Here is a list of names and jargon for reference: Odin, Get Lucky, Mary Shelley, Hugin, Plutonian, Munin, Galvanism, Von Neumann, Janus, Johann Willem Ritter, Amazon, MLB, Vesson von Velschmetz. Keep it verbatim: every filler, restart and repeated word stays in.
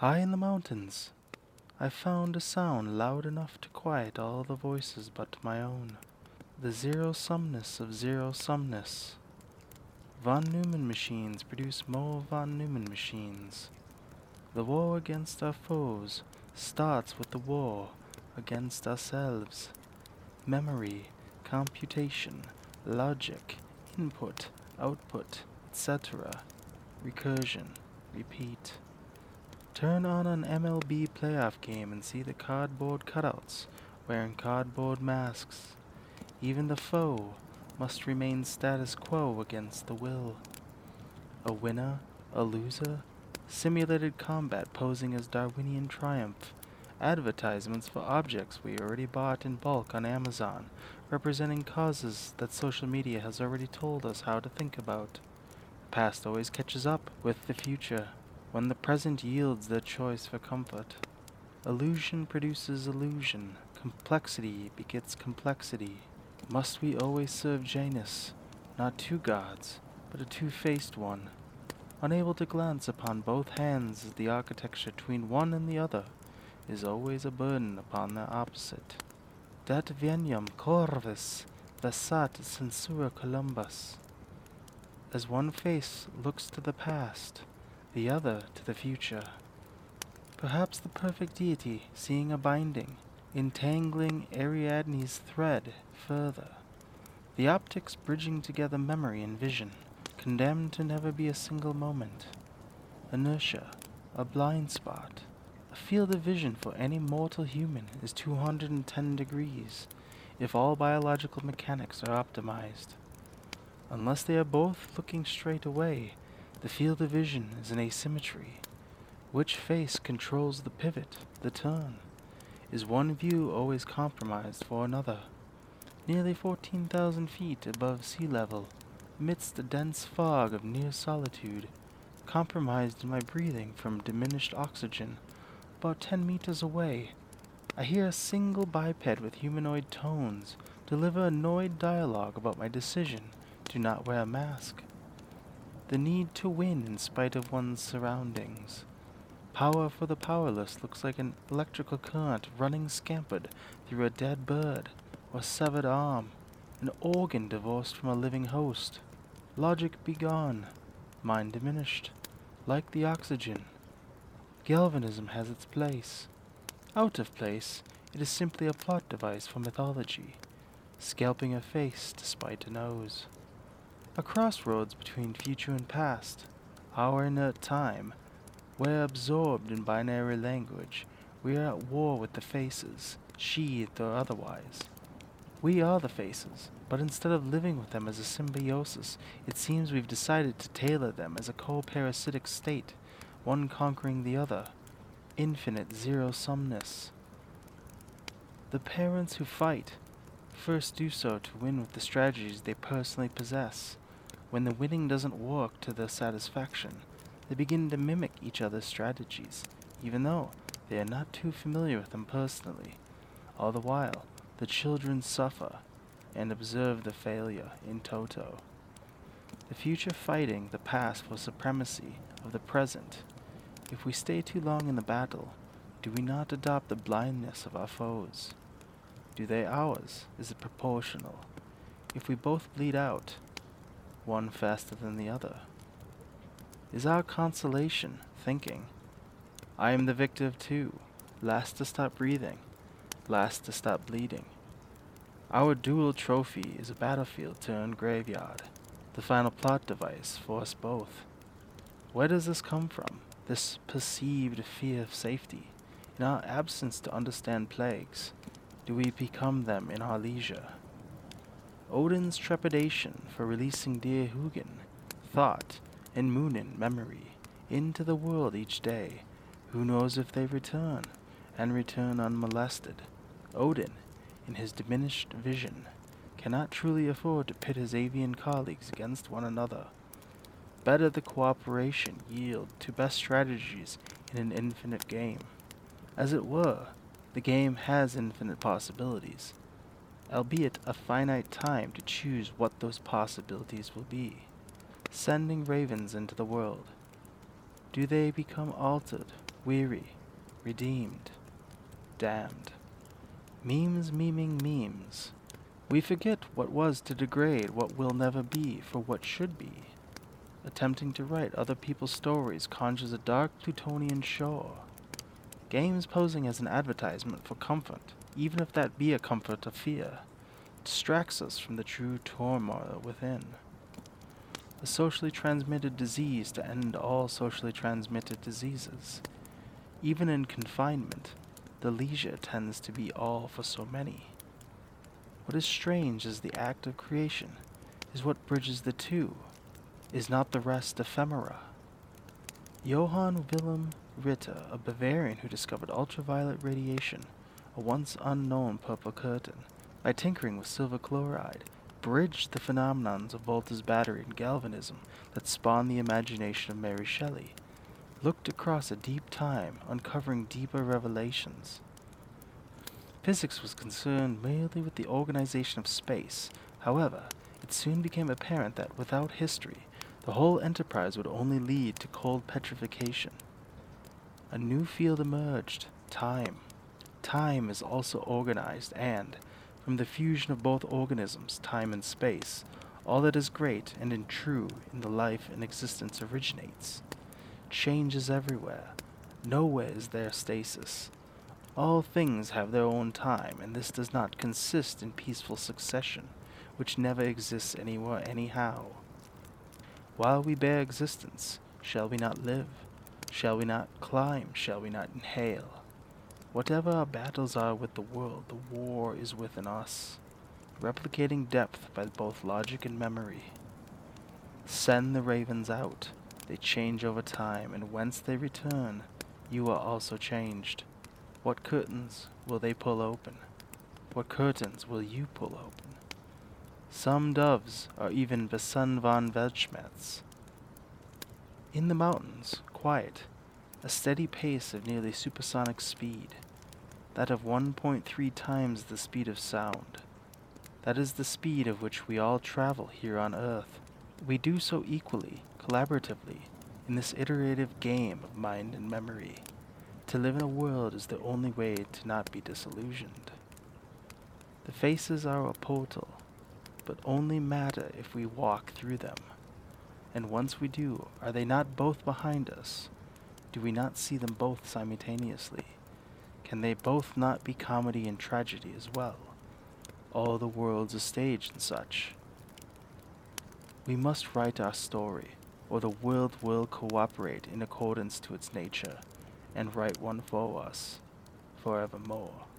High in the mountains, I found a sound loud enough to quiet all the voices but my own. The zero-sumness of zero-sumness. Von Neumann machines produce more von Neumann machines. The war against our foes starts with the war against ourselves. Memory, computation, logic, input, output, et cetera. Recursion, repeat. Turn on an M L B playoff game and see the cardboard cutouts wearing cardboard masks. Even the foe must remain status quo against the will. A winner, a loser, simulated combat posing as Darwinian triumph, advertisements for objects we already bought in bulk on Amazon, representing causes that social media has already told us how to think about. The past always catches up with the future, when the present yields their choice for comfort. Illusion produces illusion. Complexity begets complexity. Must we always serve Janus, not two gods, but a two-faced one? Unable to glance upon both hands as the architecture between one and the other is always a burden upon their opposite. Dat veniam corvis, vessat censura Columbus. As one face looks to the past, the other to the future. Perhaps the perfect deity, seeing a binding, entangling Ariadne's thread further. The optics bridging together memory and vision, condemned to never be a single moment. Inertia, a blind spot. A field of vision for any mortal human is two hundred ten degrees, if all biological mechanics are optimized. Unless they are both looking straight away, the field of vision is an asymmetry. Which face controls the pivot, the turn? Is one view always compromised for another? Nearly fourteen thousand feet above sea level, amidst a dense fog of near solitude, compromised in my breathing from diminished oxygen, about ten meters away, I hear a single biped with humanoid tones deliver annoyed dialogue about my decision to not wear a mask. The need to win in spite of one's surroundings. Power for the powerless looks like an electrical current running scampered through a dead bird or severed arm, an organ divorced from a living host. Logic begone, mind diminished, like the oxygen. Galvanism has its place. Out of place, it is simply a plot device for mythology, scalping a face despite a nose. A crossroads between future and past, our inert time. We're absorbed in binary language. We are at war with the faces, sheathed or otherwise. We are the faces, but instead of living with them as a symbiosis, it seems we've decided to tailor them as a co-parasitic state, one conquering the other. Infinite zero-sumness. The parents who fight first do so to win with the strategies they personally possess. When the winning doesn't work to their satisfaction, they begin to mimic each other's strategies, even though they are not too familiar with them personally. All the while, the children suffer and observe the failure in toto. The future fighting the past for supremacy of the present. If we stay too long in the battle, do we not adopt the blindness of our foes? Do they ours? Is it proportional? If we both bleed out, one faster than the other. Is our consolation thinking, I am the victim too, last to stop breathing, last to stop bleeding. Our dual trophy is a battlefield turned graveyard, the final plot device for us both. Where does this come from, this perceived fear of safety? In our absence to understand plagues, do we become them in our leisure? Odin's trepidation for releasing dear Hugin, thought, and Munin memory into the world each day. Who knows if they return, and return unmolested? Odin, in his diminished vision, cannot truly afford to pit his avian colleagues against one another. Better the cooperation yield to best strategies in an infinite game. As it were, the game has infinite possibilities, albeit a finite time to choose what those possibilities will be. Sending ravens into the world. Do they become altered weary, redeemed, damned. Memes memeing memes. We forget what was to degrade what will never be for what should be. Attempting to write other people's stories conjures a dark Plutonian shore. Games posing as an advertisement for comfort, even if that be a comfort of fear, distracts us from the true turmoil within. A socially transmitted disease to end all socially transmitted diseases. Even in confinement, the leisure tends to be all for so many. What is strange is the act of creation, is what bridges the two, is not the rest ephemera. Johann Willem Ritter, a Bavarian who discovered ultraviolet radiation, a once unknown purple curtain, by tinkering with silver chloride, bridged the phenomenons of Volta's battery and galvanism that spawned the imagination of Mary Shelley, looked across a deep time, uncovering deeper revelations. Physics was concerned merely with the organization of space. However, it soon became apparent that without history, the whole enterprise would only lead to cold petrification. A new field emerged, time. Time is also organized and, from the fusion of both organisms, time and space, all that is great and in true in the life and existence originates. Change is everywhere. Nowhere is there stasis. All things have their own time, and this does not consist in peaceful succession, which never exists anywhere anyhow. While we bear existence, shall we not live? Shall we not climb? Shall we not inhale? Whatever our battles are with the world, the war is within us, replicating depth by both logic and memory. Send the ravens out. They change over time, and whence they return, you are also changed. What curtains will they pull open? What curtains will you pull open? Some doves are even Vesson von Velschmetz. In the mountains, quiet, a steady pace of nearly supersonic speed, that of one point three times the speed of sound. That is the speed of which we all travel here on Earth. We do so equally, collaboratively, in this iterative game of mind and memory. To live in a world is the only way to not be disillusioned. The faces are a portal, but only matter if we walk through them. And once we do, are they not both behind us? Do we not see them both simultaneously? Can they both not be comedy and tragedy as well? All the world's a stage and such. We must write our story, or the world will cooperate in accordance to its nature, and write one for us, forevermore.